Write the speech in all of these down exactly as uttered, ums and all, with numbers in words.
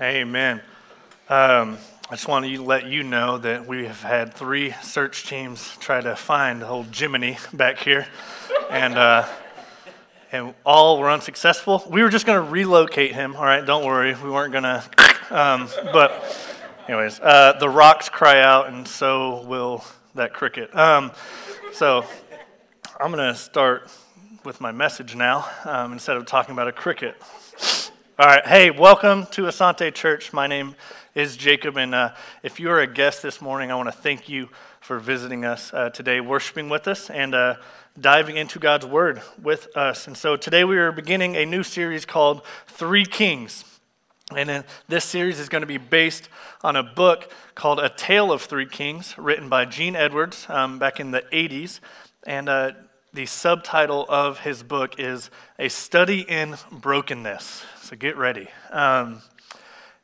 Amen. Um, I just want to let you know that we have had three search teams try to find old Jiminy back here, and uh, and all were unsuccessful. We were just going to relocate him, all right? Don't worry. We weren't going to, um, but anyways, uh, the rocks cry out, and so will that cricket. Um, so I'm going to start with my message now um, instead of talking about a cricket. All right, hey, welcome to Asante Church. My name is Jacob, and uh, if you are a guest this morning, I want to thank you for visiting us uh, today, worshiping with us, and uh, diving into God's Word with us. And so today we are beginning a new series called Three Kings, and then this series is going to be based on a book called A Tale of Three Kings, written by Gene Edwards um, back in the eighties, and uh, the subtitle of his book is A Study in Brokenness. So get ready. Um,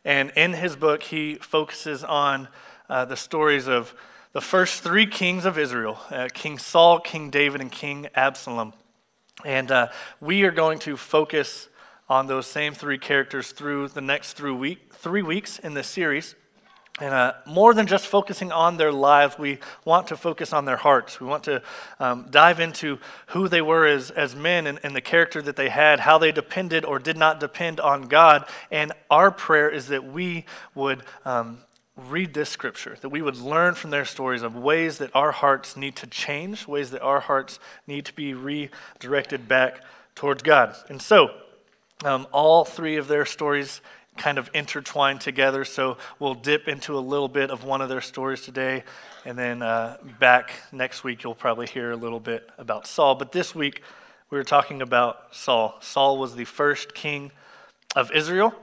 and in his book, he focuses on uh, the stories of the first three kings of Israel, uh, King Saul, King David, and King Absalom. And uh, we are going to focus on those same three characters through the next three, week, three weeks in this series. And uh, more than just focusing on their lives, we want to focus on their hearts. We want to um, dive into who they were as, as men and, and the character that they had, how they depended or did not depend on God. And our prayer is that we would um, read this scripture, that we would learn from their stories of ways that our hearts need to change, ways that our hearts need to be redirected back towards God. And so um, all three of their stories kind of intertwined together, so we'll dip into a little bit of one of their stories today, and then uh, back next week you'll probably hear a little bit about Saul. But this week we were talking about Saul. Saul was the first king of Israel.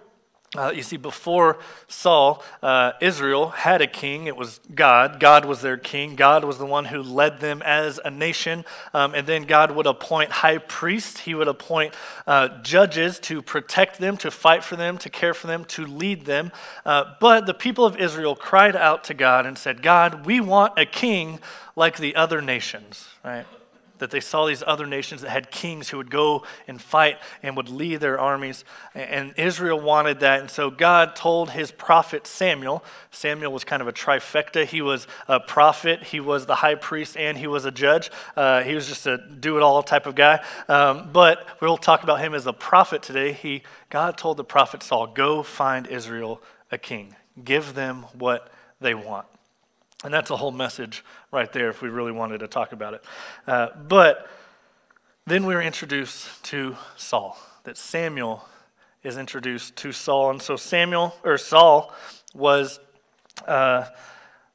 Uh, you see, before Saul, uh, Israel had a king. It was God. God was their king. God was the one who led them as a nation. Um, and then God would appoint high priests. He would appoint uh, judges to protect them, to fight for them, to care for them, to lead them. Uh, but the people of Israel cried out to God and said, God, we want a king like the other nations, right? That they saw these other nations that had kings who would go and fight and would lead their armies. And Israel wanted that. And so God told his prophet Samuel. Samuel was kind of a trifecta. He was a prophet, he was the high priest, and he was a judge. Uh, he was just a do-it-all type of guy. Um, but we'll talk about him as a prophet today. He God told the prophet Saul, go find Israel a king. Give them what they want. And that's a whole message right there if we really wanted to talk about it. Uh, but then we were introduced to Saul, that Samuel is introduced to Saul. And so Samuel, or Saul, was uh,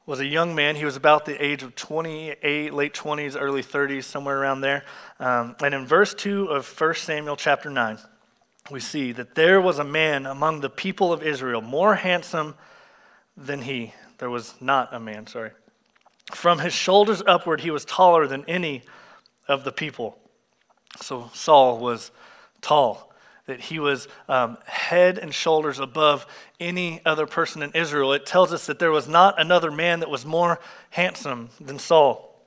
was a young man. He was about the age of twenty-eight, late twenties, early thirties, somewhere around there. Um, and in verse two of First Samuel chapter nine, we see that there was a man among the people of Israel more handsome than he. There was not a man, sorry. From his shoulders upward, he was taller than any of the people. So Saul was tall, that he was um, head and shoulders above any other person in Israel. It tells us that there was not another man that was more handsome than Saul.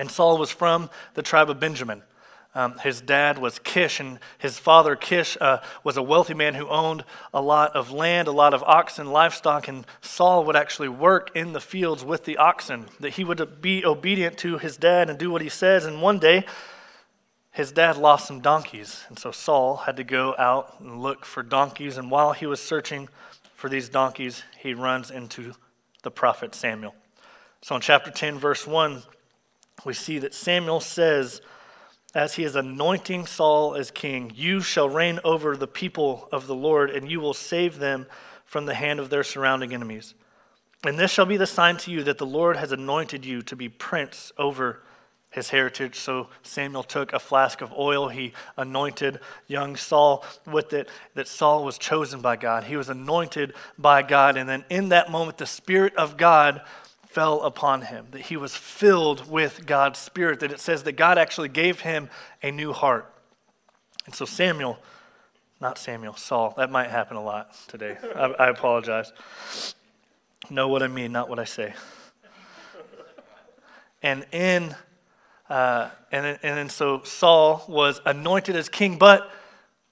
And Saul was from the tribe of Benjamin. Um, his dad was Kish, and his father Kish uh, was a wealthy man who owned a lot of land, a lot of oxen, livestock, and Saul would actually work in the fields with the oxen, that he would be obedient to his dad and do what he says. And one day, his dad lost some donkeys, and so Saul had to go out and look for donkeys, and while he was searching for these donkeys, he runs into the prophet Samuel. So in chapter ten, verse one, we see that Samuel says, as he is anointing Saul as king, you shall reign over the people of the Lord, and you will save them from the hand of their surrounding enemies. And this shall be the sign to you that the Lord has anointed you to be prince over his heritage. So Samuel took a flask of oil. He anointed young Saul with it, that Saul was chosen by God. He was anointed by God. And then in that moment, the Spirit of God fell upon him, that he was filled with God's Spirit, that it says that God actually gave him a new heart. And so Samuel, not Samuel, Saul, that might happen a lot today. I, I apologize. Know what I mean, not what I say. And in, uh, and, and, and so Saul was anointed as king, but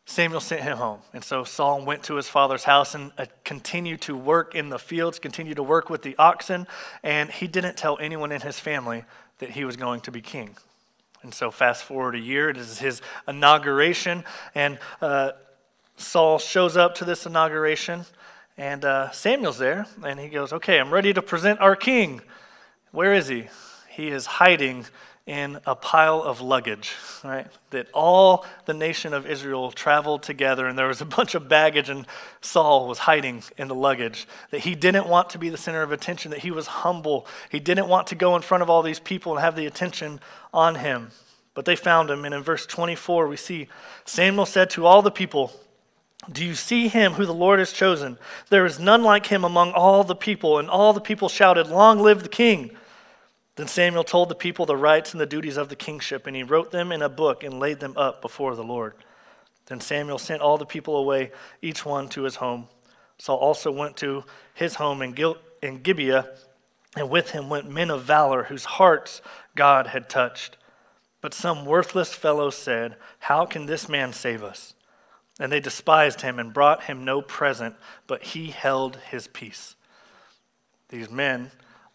Samuel sent him home. And so Saul went to his father's house and continued to work in the fields, continued to work with the oxen, and he didn't tell anyone in his family that he was going to be king. And so fast forward a year, it is his inauguration, and uh, Saul shows up to this inauguration, and uh, Samuel's there, and he goes, okay, I'm ready to present our king. Where is he? He is hiding in a pile of luggage, right? That all the nation of Israel traveled together, and there was a bunch of baggage, and Saul was hiding in the luggage. That he didn't want to be the center of attention, that he was humble. He didn't want to go in front of all these people and have the attention on him. But they found him, and in verse twenty-four we see, Samuel said to all the people, do you see him who the Lord has chosen? There is none like him among all the people. And all the people shouted, long live the king. Then Samuel told the people the rights and the duties of the kingship, and he wrote them in a book and laid them up before the Lord. Then Samuel sent all the people away, each one to his home. Saul also went to his home in, Gil- in Gibeah, and with him went men of valor whose hearts God had touched. But some worthless fellow said, how can this man save us? And they despised him and brought him no present, but he held his peace. These men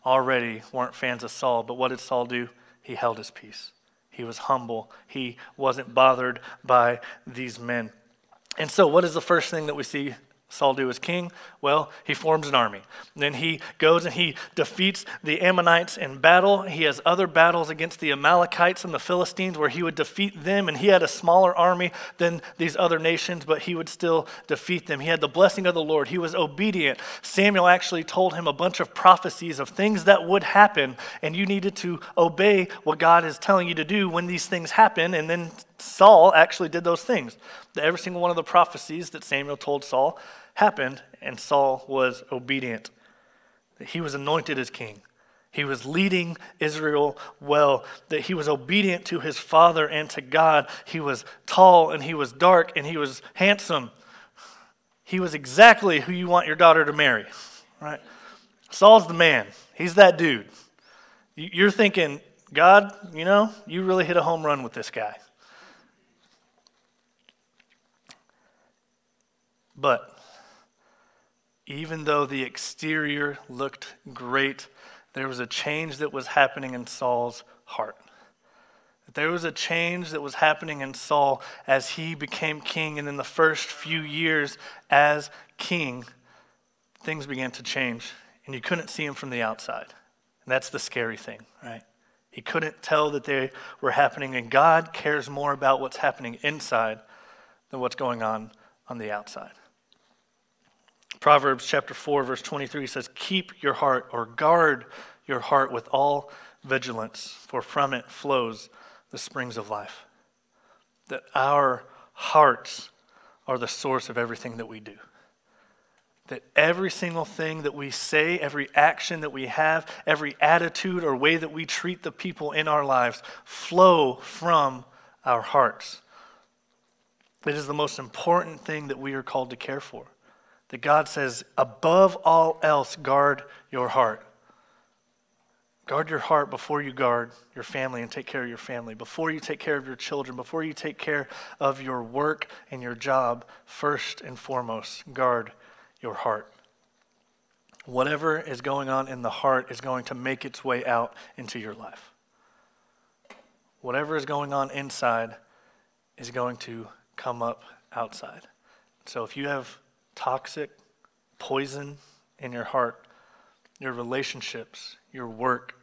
already weren't fans of Saul, but what did Saul do? He held his peace. He was humble. He wasn't bothered by these men. And so what is the first thing that we see Saul do as king? Well, he forms an army. And then he goes and he defeats the Ammonites in battle. He has other battles against the Amalekites and the Philistines where he would defeat them, and he had a smaller army than these other nations, but he would still defeat them. He had the blessing of the Lord. He was obedient. Samuel actually told him a bunch of prophecies of things that would happen, and you needed to obey what God is telling you to do when these things happen, and then Saul actually did those things. Every single one of the prophecies that Samuel told Saul happened, and Saul was obedient. He was anointed as king. He was leading Israel well, that he was obedient to his father and to God. He was tall, and he was dark, and he was handsome. He was exactly who you want your daughter to marry, right? Saul's the man. He's that dude. You're thinking, God, you know, you really hit a home run with this guy. But even though the exterior looked great, there was a change that was happening in Saul's heart. There was a change that was happening in Saul as he became king, and in the first few years as king, things began to change, and you couldn't see him from the outside. And that's the scary thing, right? He couldn't tell that they were happening, and God cares more about what's happening inside than what's going on on the outside. Proverbs chapter four, verse twenty-three says, keep your heart or guard your heart with all vigilance, for from it flows the springs of life. That our hearts are the source of everything that we do. That every single thing that we say, every action that we have, every attitude or way that we treat the people in our lives flow from our hearts. It is the most important thing that we are called to care for. That God says, above all else, guard your heart. Guard your heart before you guard your family and take care of your family, before you take care of your children, before you take care of your work and your job. First and foremost, guard your heart. Whatever is going on in the heart is going to make its way out into your life. Whatever is going on inside is going to come up outside. So if you have toxic poison in your heart, your relationships, your work,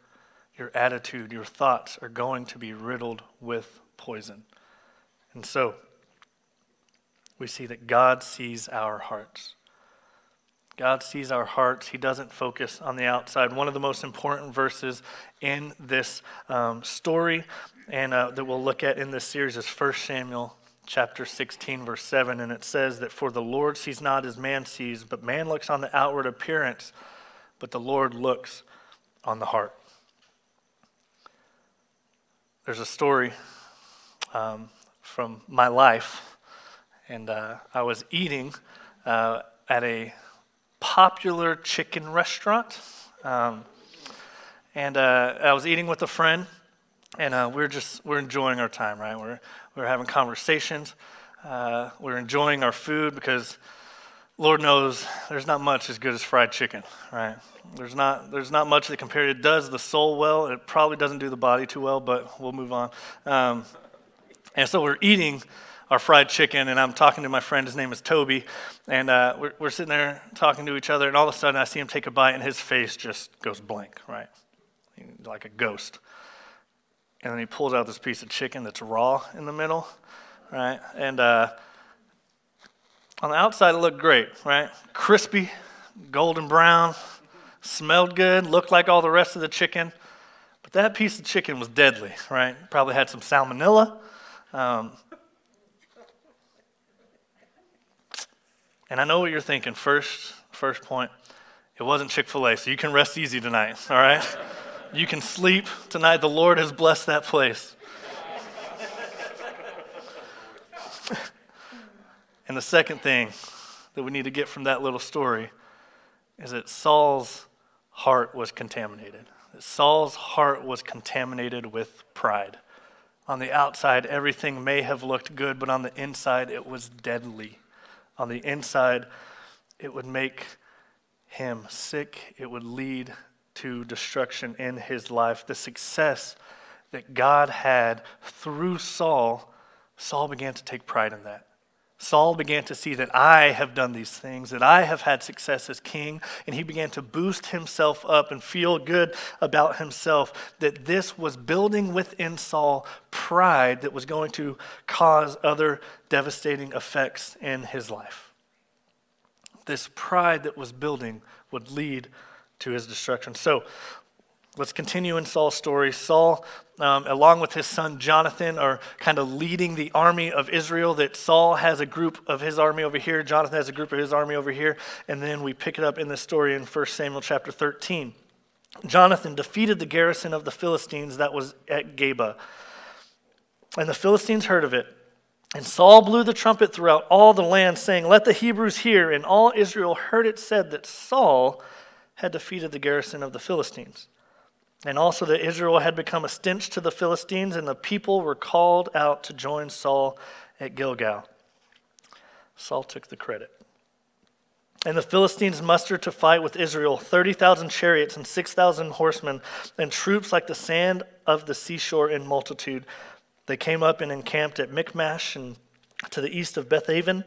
your attitude, your thoughts are going to be riddled with poison. And so we see that God sees our hearts. God sees our hearts. He doesn't focus on the outside. One of the most important verses in this um, story and uh, that we'll look at in this series is First Samuel chapter sixteen, verse seven, and it says that for the Lord sees not as man sees, but man looks on the outward appearance, but the Lord looks on the heart. There's a story um, from my life, and uh, I was eating uh, at a popular chicken restaurant, um, and uh, I was eating with a friend, and uh, we're just we're enjoying our time, right? We're We're having conversations, Uh, we were enjoying our food because Lord knows there's not much as good as fried chicken, right? There's not there's not much that compared. It does the soul well. It probably doesn't do the body too well, but we'll move on. Um, and so we're eating our fried chicken, and I'm talking to my friend. His name is Toby, and uh, we're, we're sitting there talking to each other, and all of a sudden I see him take a bite, and his face just goes blank, right? Like a ghost. And then he pulls out this piece of chicken that's raw in the middle, right? And uh, on the outside, it looked great, right? Crispy, golden brown, smelled good, looked like all the rest of the chicken. But that piece of chicken was deadly, right? Probably had some salmonella. Um, and I know what you're thinking. First, first point, it wasn't Chick-fil-A, so you can rest easy tonight, all right? You can sleep tonight. The Lord has blessed that place. And the second thing that we need to get from that little story is that Saul's heart was contaminated. That Saul's heart was contaminated with pride. On the outside, everything may have looked good, but on the inside, it was deadly. On the inside, it would make him sick. It would lead to destruction in his life. The success that God had through Saul, Saul began to take pride in that. Saul began to see that I have done these things, that I have had success as king, and he began to boost himself up and feel good about himself, that this was building within Saul pride that was going to cause other devastating effects in his life. This pride that was building would lead to his destruction. So let's continue in Saul's story. Saul, um, along with his son Jonathan, are kind of leading the army of Israel. That Saul has a group of his army over here, Jonathan has a group of his army over here, and then we pick it up in this story in First Samuel chapter thirteen. Jonathan defeated the garrison of the Philistines that was at Gibeah. And the Philistines heard of it. And Saul blew the trumpet throughout all the land, saying, "Let the Hebrews hear." And all Israel heard it said that Saul had defeated the garrison of the Philistines. And also that Israel had become a stench to the Philistines, and the people were called out to join Saul at Gilgal. Saul took the credit. And the Philistines mustered to fight with Israel, thirty thousand chariots and six thousand horsemen, and troops like the sand of the seashore in multitude. They came up and encamped at Michmash and to the east of Beth-aven.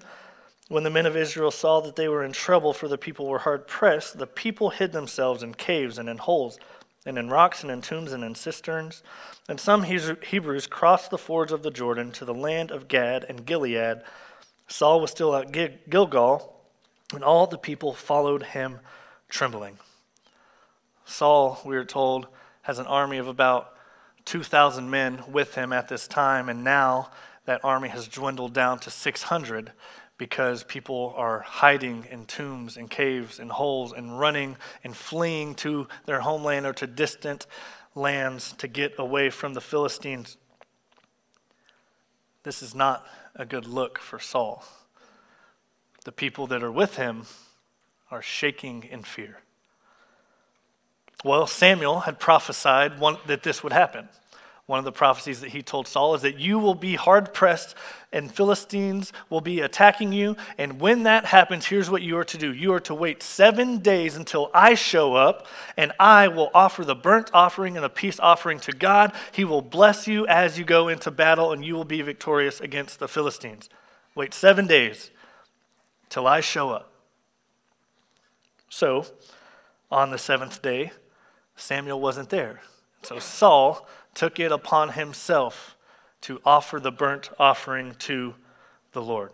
When the men of Israel saw that they were in trouble, for the people were hard pressed, the people hid themselves in caves and in holes, and in rocks and in tombs and in cisterns. And some Hebrews crossed the fords of the Jordan to the land of Gad and Gilead. Saul was still at Gilgal, and all the people followed him trembling. Saul, we are told, has an army of about two thousand men with him at this time, and now that army has dwindled down to six hundred. Because people are hiding in tombs and caves and holes and running and fleeing to their homeland or to distant lands to get away from the Philistines. This is not a good look for Saul. The people that are with him are shaking in fear. Well, Samuel had prophesied one, that this would happen. One of the prophecies that he told Saul is that you will be hard-pressed and Philistines will be attacking you. And when that happens, here's what you are to do. You are to wait seven days until I show up, and I will offer the burnt offering and the peace offering to God. He will bless you as you go into battle, and you will be victorious against the Philistines. Wait seven days till I show up. So on the seventh day, Samuel wasn't there. So Saul took it upon himself to offer the burnt offering to the Lord.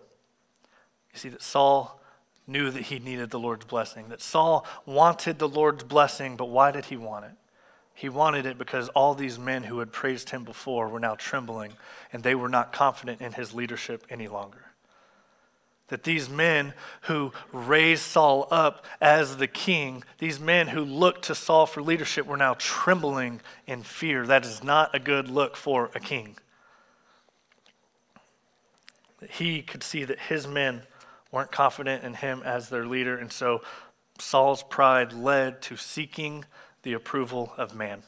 You see that Saul knew that he needed the Lord's blessing, that Saul wanted the Lord's blessing, but why did he want it? He wanted it because all these men who had praised him before were now trembling, and they were not confident in his leadership any longer. That these men who raised Saul up as the king, these men who looked to Saul for leadership, were now trembling in fear. That is not a good look for a king. He could see that his men weren't confident in him as their leader, and so Saul's pride led to seeking the approval of man.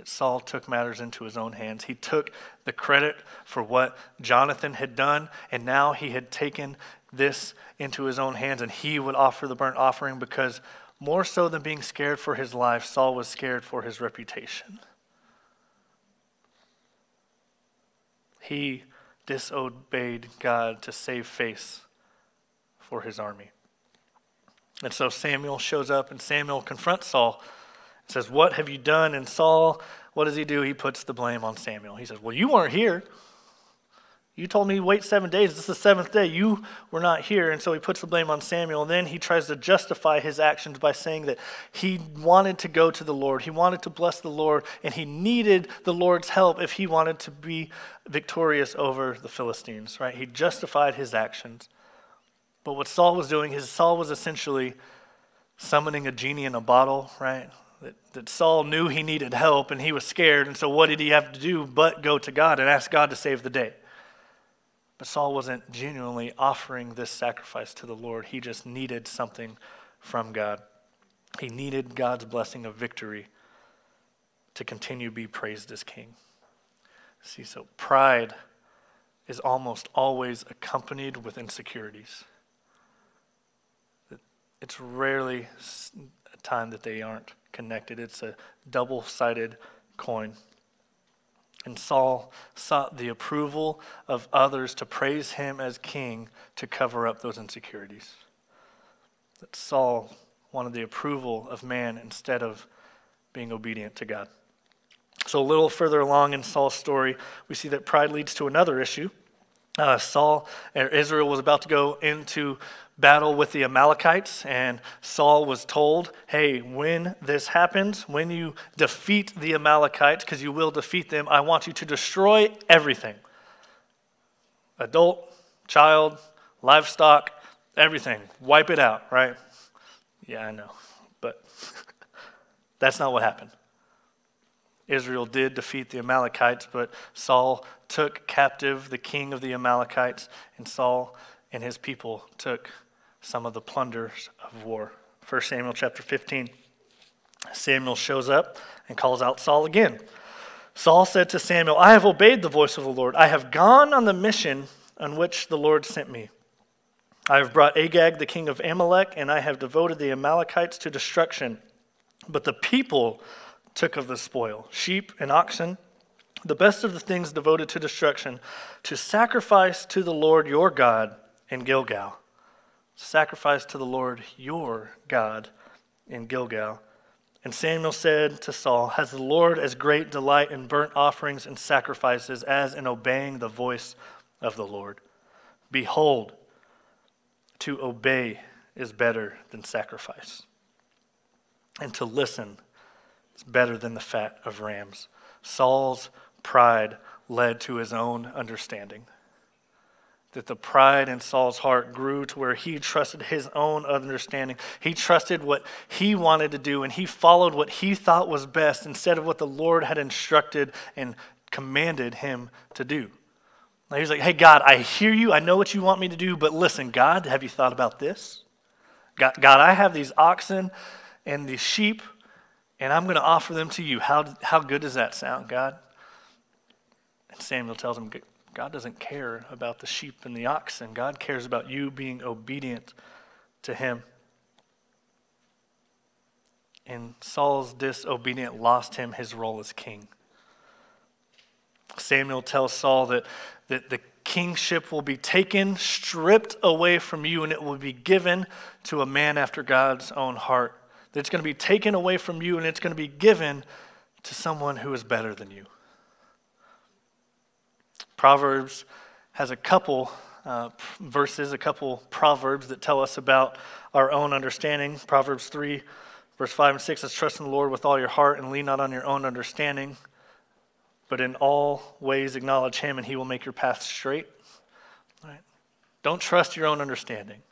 that Saul took matters into his own hands. He took the credit for what Jonathan had done, and now he had taken this into his own hands, and he would offer the burnt offering because more so than being scared for his life, Saul was scared for his reputation. He disobeyed God to save face for his army. And so Samuel shows up, and Samuel confronts Saul and says, "What have you done?" And Saul, what does he do? He puts the blame on Samuel. He says, "Well, you weren't here. You told me to wait seven days. This is the seventh day. You were not here." And so he puts the blame on Samuel. And then he tries to justify his actions by saying that he wanted to go to the Lord. He wanted to bless the Lord. And he needed the Lord's help if he wanted to be victorious over the Philistines, right? He justified his actions. But what Saul was doing is Saul was essentially summoning a genie in a bottle, right? That, that Saul knew he needed help and he was scared. And so what did he have to do but go to God and ask God to save the day? But Saul wasn't genuinely offering this sacrifice to the Lord. He just needed something from God. He needed God's blessing of victory to continue to be praised as king. See, so pride is almost always accompanied with insecurities. It's rarely a time that they aren't connected. It's a double-sided coin. And Saul sought the approval of others to praise him as king to cover up those insecurities. That Saul wanted the approval of man instead of being obedient to God. So a little further along in Saul's story, we see that pride leads to another issue. Uh, Saul, or Israel was about to go into battle with the Amalekites, and Saul was told, "Hey, when this happens, when you defeat the Amalekites, because you will defeat them, I want you to destroy everything. Adult, child, livestock, everything. Wipe it out," right? Yeah, I know, but that's not what happened. Israel did defeat the Amalekites, but Saul took captive the king of the Amalekites, and Saul and his people took some of the plunders of war. First Samuel chapter fifteen. Samuel shows up and calls out Saul again. Saul said to Samuel, "I have obeyed the voice of the Lord. I have gone on the mission on which the Lord sent me. I have brought Agag, the king of Amalek, and I have devoted the Amalekites to destruction. But the people took of the spoil, sheep and oxen, the best of the things devoted to destruction, to sacrifice to the Lord your God in Gilgal." Sacrifice to the Lord your God in Gilgal. And Samuel said to Saul, "Has the Lord as great delight in burnt offerings and sacrifices as in obeying the voice of the Lord? Behold, to obey is better than sacrifice, and to listen is better than the fat of rams." Saul's pride led to his own understanding. That the pride in Saul's heart grew to where he trusted his own understanding. He trusted what he wanted to do, and he followed what he thought was best instead of what the Lord had instructed and commanded him to do. Now he was like, "Hey, God, I hear you. I know what you want me to do, but listen, God, have you thought about this? God, God I have these oxen and these sheep, and I'm going to offer them to you. How how good does that sound, God?" And Samuel tells him, God doesn't care about the sheep and the oxen. God cares about you being obedient to him. And Saul's disobedience lost him his role as king. Samuel tells Saul that, that the kingship will be taken, stripped away from you, and it will be given to a man after God's own heart. That's going to be taken away from you, and it's going to be given to someone who is better than you. Proverbs has a couple uh, verses, a couple proverbs that tell us about our own understanding. Proverbs three, verse five and six says, "Trust in the Lord with all your heart and lean not on your own understanding, but in all ways acknowledge him, and he will make your path straight." All right? Don't trust your own understanding.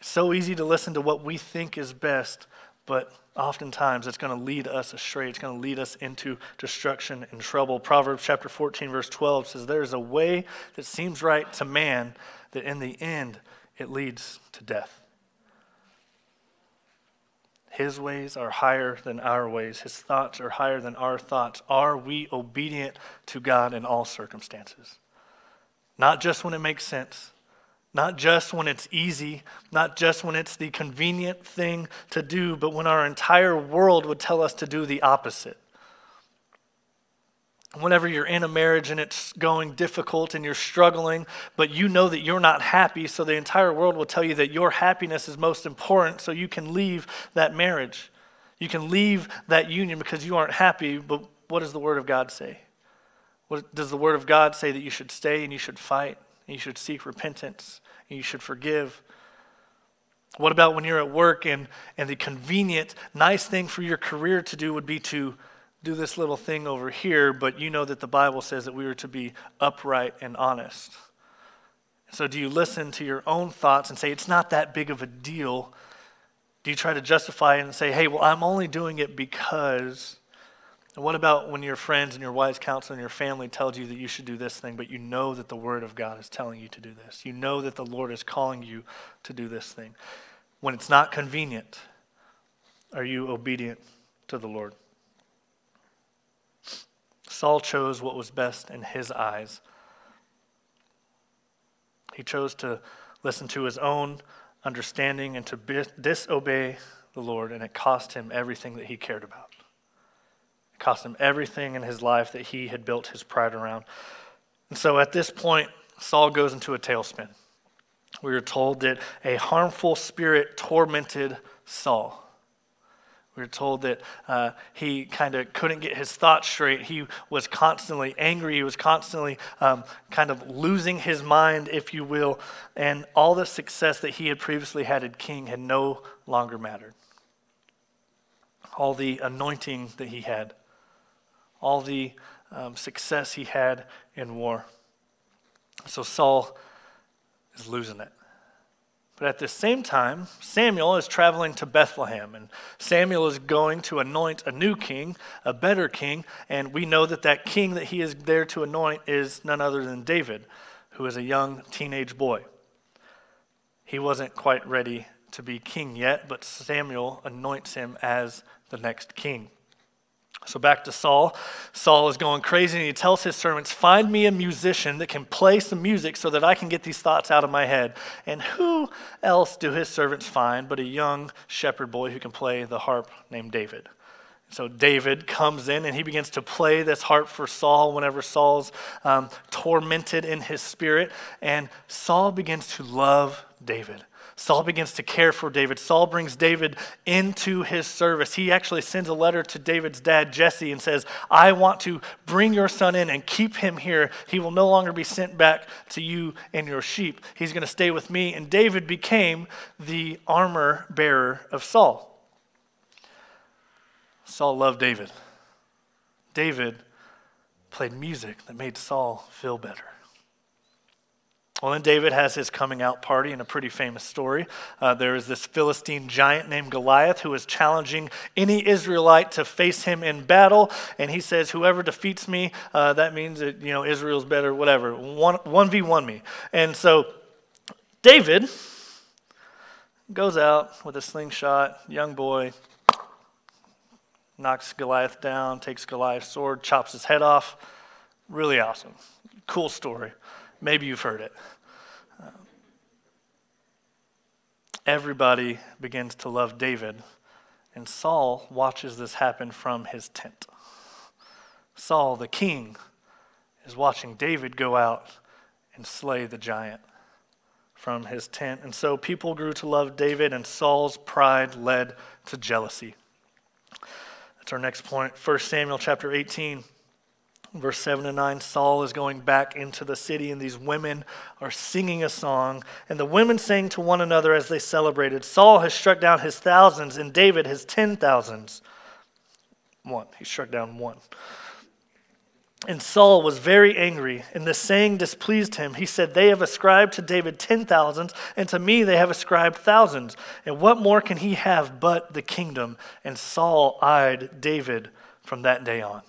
It's so easy to listen to what we think is best, but oftentimes it's going to lead us astray. It's going to lead us into destruction and trouble. Proverbs chapter fourteen, verse twelve says, "There is a way that seems right to man, that in the end it leads to death." His ways are higher than our ways. His thoughts are higher than our thoughts. Are we obedient to God in all circumstances? Not just when it makes sense. Not just when it's easy. Not just when it's the convenient thing to do, but when our entire world would tell us to do the opposite. Whenever you're in a marriage and it's going difficult and you're struggling, but you know that you're not happy, so the entire world will tell you that your happiness is most important, so you can leave that marriage. You can leave that union because you aren't happy, but what does the Word of God say? What does the Word of God say? That you should stay and you should fight, and you should seek repentance, and you should forgive. What about when you're at work and, and the convenient, nice thing for your career to do would be to do this little thing over here, but you know that the Bible says that we are to be upright and honest. So do you listen to your own thoughts and say, it's not that big of a deal? Do you try to justify it and say, hey, well, I'm only doing it because? And what about when your friends and your wise counsel and your family tells you that you should do this thing, but you know that the Word of God is telling you to do this? You know that the Lord is calling you to do this thing. When it's not convenient, are you obedient to the Lord? Saul chose what was best in his eyes. He chose to listen to his own understanding and to bis- disobey the Lord, and it cost him everything that he cared about. It cost him everything in his life that he had built his pride around. And so at this point, Saul goes into a tailspin. We are told that a harmful spirit tormented Saul. We were told that uh, he kind of couldn't get his thoughts straight. He was constantly angry. He was constantly um, kind of losing his mind, if you will. And all the success that he had previously had as king had no longer mattered. All the anointing that he had, all the um, success he had in war. So Saul is losing it. But at the same time, Samuel is traveling to Bethlehem, and Samuel is going to anoint a new king, a better king, and we know that that king that he is there to anoint is none other than David, who is a young teenage boy. He wasn't quite ready to be king yet, but Samuel anoints him as the next king. So back to Saul. Saul is going crazy, and he tells his servants, find me a musician that can play some music so that I can get these thoughts out of my head. And who else do his servants find but a young shepherd boy who can play the harp named David? So David comes in, and he begins to play this harp for Saul whenever Saul's um, tormented in his spirit. And Saul begins to love David. Saul begins to care for David. Saul brings David into his service. He actually sends a letter to David's dad, Jesse, and says, I want to bring your son in and keep him here. He will no longer be sent back to you and your sheep. He's going to stay with me. And David became the armor bearer of Saul. Saul loved David. David played music that made Saul feel better. Well, then David has his coming out party and a pretty famous story. Uh, there is this Philistine giant named Goliath who is challenging any Israelite to face him in battle. And he says, whoever defeats me, uh, that means that, you know, Israel's better, whatever. One, one v one me. And so David goes out with a slingshot, young boy, knocks Goliath down, takes Goliath's sword, chops his head off. Really awesome. Cool story. Maybe you've heard it. Um, everybody begins to love David, and Saul watches this happen from his tent. Saul, the king, is watching David go out and slay the giant from his tent. And so people grew to love David, and Saul's pride led to jealousy. That's our next point. First Samuel chapter eighteen. Verse seven and nine, Saul is going back into the city, and these women are singing a song. And the women sang to one another as they celebrated, Saul has struck down his thousands, and David his ten thousands. One, he struck down one. And Saul was very angry, and this saying displeased him. He said, they have ascribed to David ten thousands, and to me they have ascribed thousands. And what more can he have but the kingdom? And Saul eyed David from that day on.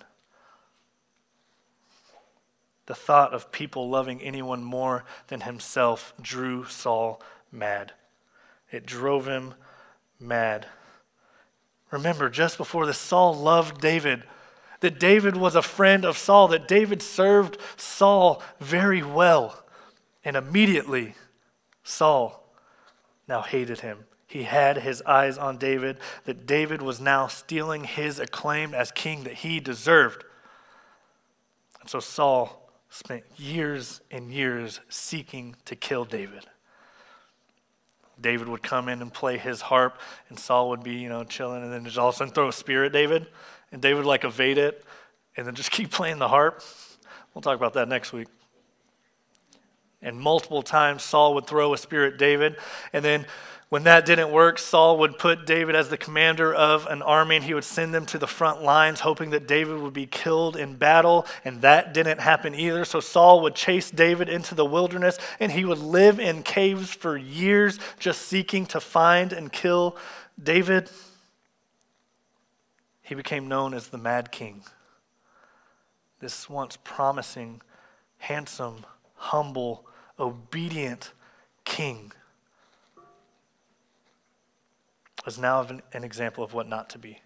The thought of people loving anyone more than himself drew Saul mad. It drove him mad. Remember, just before this, Saul loved David, that David was a friend of Saul, that David served Saul very well. And immediately, Saul now hated him. He had his eyes on David, that David was now stealing his acclaim as king that he deserved. And so Saul spent years and years seeking to kill David. David would come in and play his harp, and Saul would be, you know, chilling, and then just all of a sudden throw a spear at David, and David would like evade it, and then just keep playing the harp. We'll talk about that next week. And multiple times Saul would throw a spear at David, and then when that didn't work, Saul would put David as the commander of an army, and he would send them to the front lines, hoping that David would be killed in battle, and that didn't happen either. So Saul would chase David into the wilderness, and he would live in caves for years, just seeking to find and kill David. He became known as the Mad King. This once promising, handsome, humble, obedient king was now an, an example of what not to be.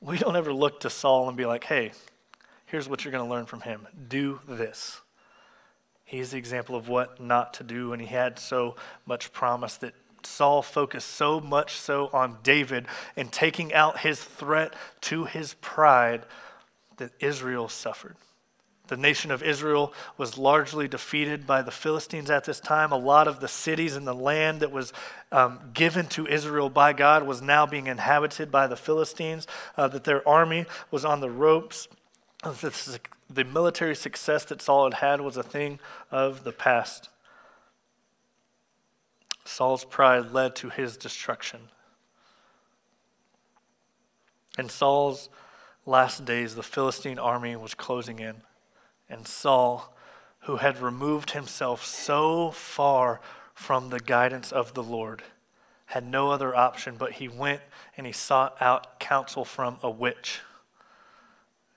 We don't ever look to Saul and be like, hey, here's what you're going to learn from him. Do this. He's the example of what not to do, and he had so much promise that Saul focused so much so on David and taking out his threat to his pride that Israel suffered. The nation of Israel was largely defeated by the Philistines at this time. A lot of the cities and the land that was um, given to Israel by God was now being inhabited by the Philistines, uh, that their army was on the ropes. The, the military success that Saul had had was a thing of the past. Saul's pride led to his destruction. In Saul's last days, the Philistine army was closing in. And Saul, who had removed himself so far from the guidance of the Lord, had no other option, but he went and he sought out counsel from a witch.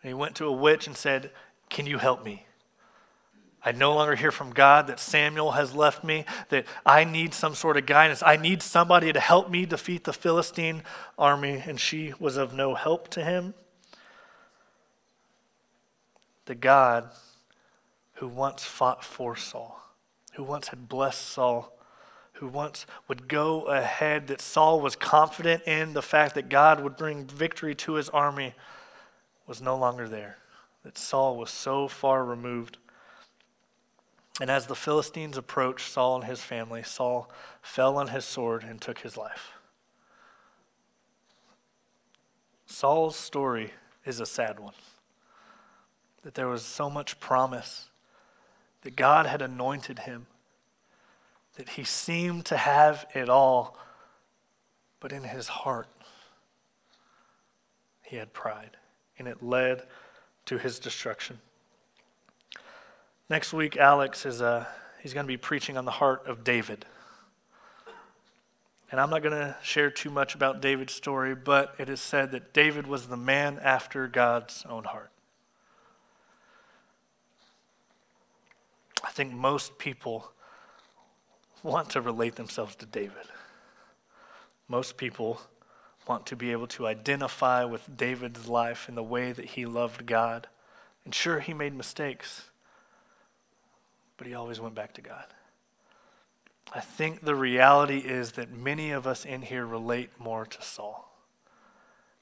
And he went to a witch and said, "Can you help me? I no longer hear from God, that Samuel has left me, that I need some sort of guidance. I need somebody to help me defeat the Philistine army." And she was of no help to him. The God who once fought for Saul, who once had blessed Saul, who once would go ahead, that Saul was confident in the fact that God would bring victory to his army, was no longer there. That Saul was so far removed. And as the Philistines approached Saul and his family, Saul fell on his sword and took his life. Saul's story is a sad one. That there was so much promise, that God had anointed him, that he seemed to have it all, but in his heart, he had pride, and it led to his destruction. Next week, Alex is uh, he's going to be preaching on the heart of David. And I'm not going to share too much about David's story, but it is said that David was the man after God's own heart. I think most people want to relate themselves to David. Most people want to be able to identify with David's life and the way that he loved God. And sure, he made mistakes, but he always went back to God. I think the reality is that many of us in here relate more to Saul.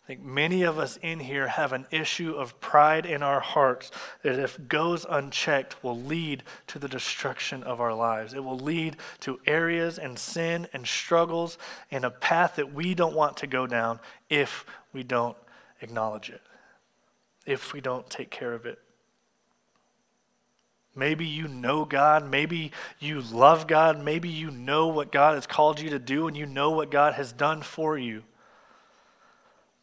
I think many of us in here have an issue of pride in our hearts that if goes unchecked will lead to the destruction of our lives. It will lead to areas and sin and struggles and a path that we don't want to go down if we don't acknowledge it, if we don't take care of it. Maybe you know God, maybe you love God, maybe you know what God has called you to do and you know what God has done for you.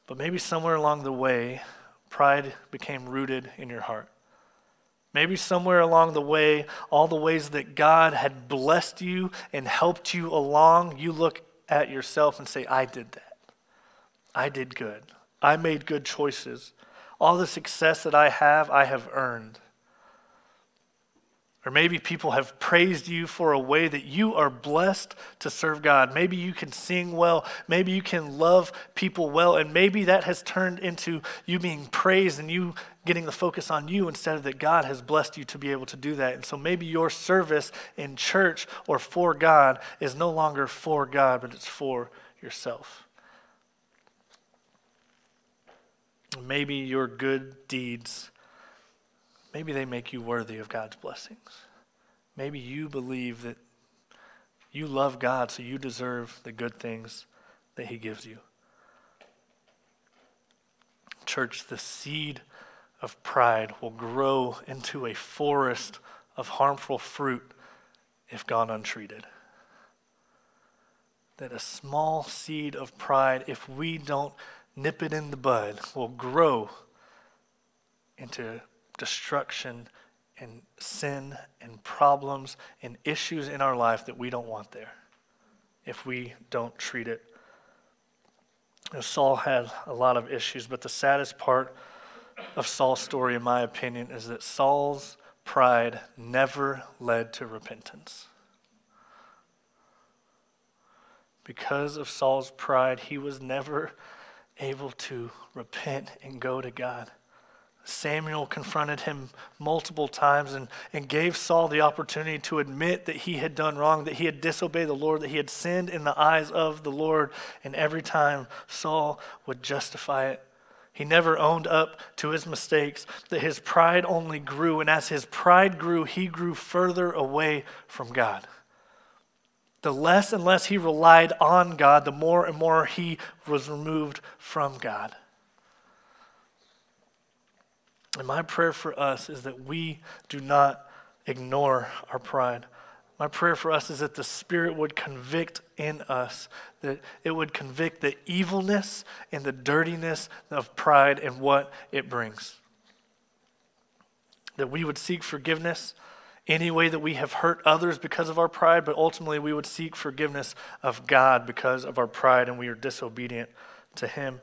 But maybe somewhere along the way, pride became rooted in your heart. Maybe somewhere along the way, all the ways that God had blessed you and helped you along, you look at yourself and say, I did that. I did good. I made good choices. All the success that I have, I have earned. Or maybe people have praised you for a way that you are blessed to serve God. Maybe you can sing well. Maybe you can love people well. And maybe that has turned into you being praised and you getting the focus on you instead of that God has blessed you to be able to do that. And so maybe your service in church or for God is no longer for God, but it's for yourself. Maybe your good deeds, maybe they make you worthy of God's blessings. Maybe you believe that you love God, so you deserve the good things that he gives you. Church, the seed of pride will grow into a forest of harmful fruit if gone untreated. That a small seed of pride, if we don't nip it in the bud, will grow into destruction and sin and problems and issues in our life that we don't want there if we don't treat it. And Saul had a lot of issues, but the saddest part of Saul's story, in my opinion, is that Saul's pride never led to repentance. Because of Saul's pride, he was never able to repent and go to God. Samuel confronted him multiple times and, and gave Saul the opportunity to admit that he had done wrong, that he had disobeyed the Lord, that he had sinned in the eyes of the Lord. And every time Saul would justify it. He never owned up to his mistakes, that his pride only grew. And as his pride grew, he grew further away from God. The less and less he relied on God, the more and more he was removed from God. And my prayer for us is that we do not ignore our pride. My prayer for us is that the Spirit would convict in us, that it would convict the evilness and the dirtiness of pride and what it brings. That we would seek forgiveness any way that we have hurt others because of our pride, but ultimately we would seek forgiveness of God because of our pride and we are disobedient to him.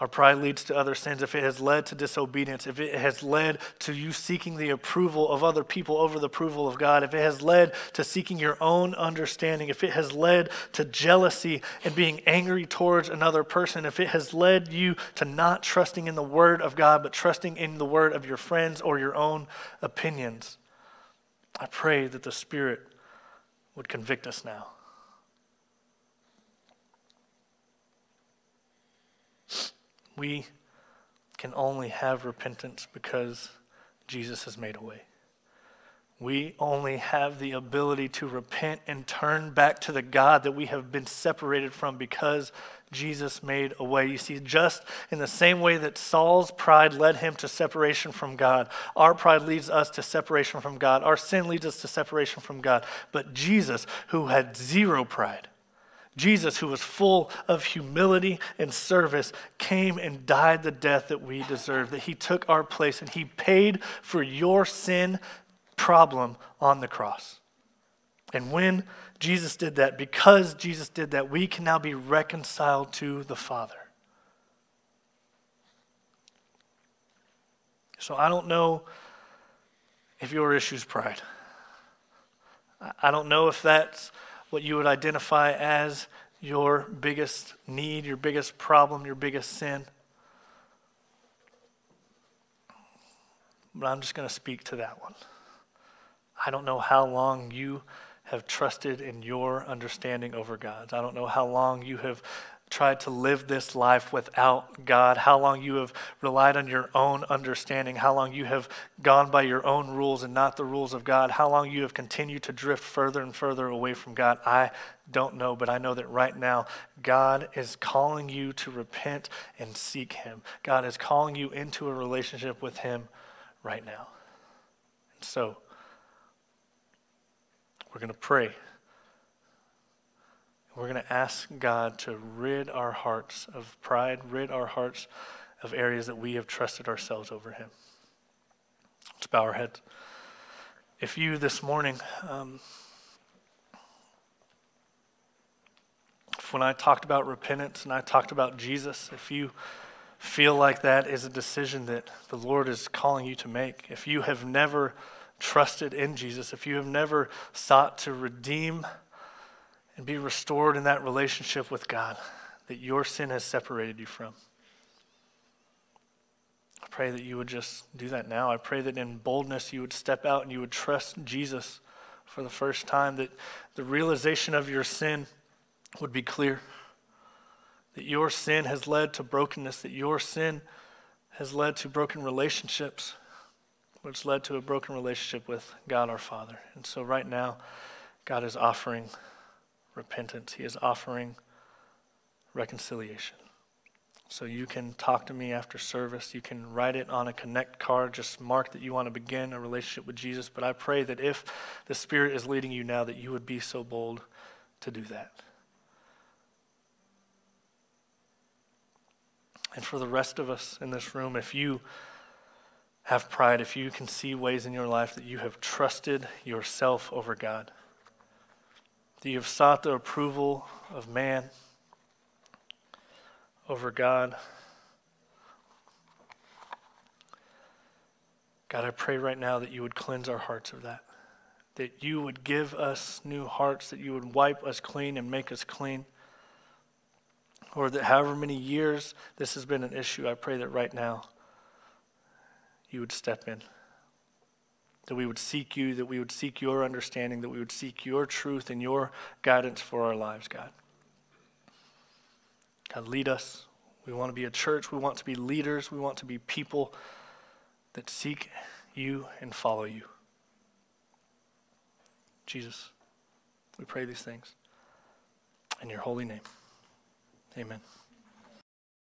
Our pride leads to other sins. If it has led to disobedience, if it has led to you seeking the approval of other people over the approval of God, if it has led to seeking your own understanding, if it has led to jealousy and being angry towards another person, if it has led you to not trusting in the word of God, but trusting in the word of your friends or your own opinions, I pray that the Spirit would convict us now. We can only have repentance because Jesus has made a way. We only have the ability to repent and turn back to the God that we have been separated from because Jesus made a way. You see, just in the same way that Saul's pride led him to separation from God, our pride leads us to separation from God. Our sin leads us to separation from God. But Jesus, who had zero pride, Jesus, who was full of humility and service, came and died the death that we deserve, that he took our place and he paid for your sin problem on the cross. And when Jesus did that, because Jesus did that, we can now be reconciled to the Father. So I don't know if your issue is pride. I don't know if that's what you would identify as your biggest need, your biggest problem, your biggest sin. But I'm just going to speak to that one. I don't know how long you have trusted in your understanding over God's. I don't know how long you have tried to live this life without God, how long you have relied on your own understanding, how long you have gone by your own rules and not the rules of God, how long you have continued to drift further and further away from God. I don't know, but I know that right now God is calling you to repent and seek him. God is calling you into a relationship with him right now. And so we're going to pray. We're going to ask God to rid our hearts of pride, rid our hearts of areas that we have trusted ourselves over him. Let's bow our heads. If you this morning, um, if when I talked about repentance and I talked about Jesus, if you feel like that is a decision that the Lord is calling you to make, if you have never trusted in Jesus, if you have never sought to redeem and be restored in that relationship with God that your sin has separated you from, I pray that you would just do that now. I pray that in boldness you would step out and you would trust Jesus for the first time, that the realization of your sin would be clear, that your sin has led to brokenness, that your sin has led to broken relationships, which led to a broken relationship with God our Father. And so right now, God is offering repentance. He is offering reconciliation. So you can talk to me after service. You can write it on a connect card. Just mark that you want to begin a relationship with Jesus. But I pray that if the Spirit is leading you now, that you would be so bold to do that. And for the rest of us in this room, if you have pride, if you can see ways in your life that you have trusted yourself over God, that you have sought the approval of man over God, God, I pray right now that you would cleanse our hearts of that, that you would give us new hearts, that you would wipe us clean and make us clean. Or that however many years this has been an issue, I pray that right now you would step in, that we would seek you, that we would seek your understanding, that we would seek your truth and your guidance for our lives, God. God, lead us. We want to be a church. We want to be leaders. We want to be people that seek you and follow you. Jesus, we pray these things in your holy name. Amen.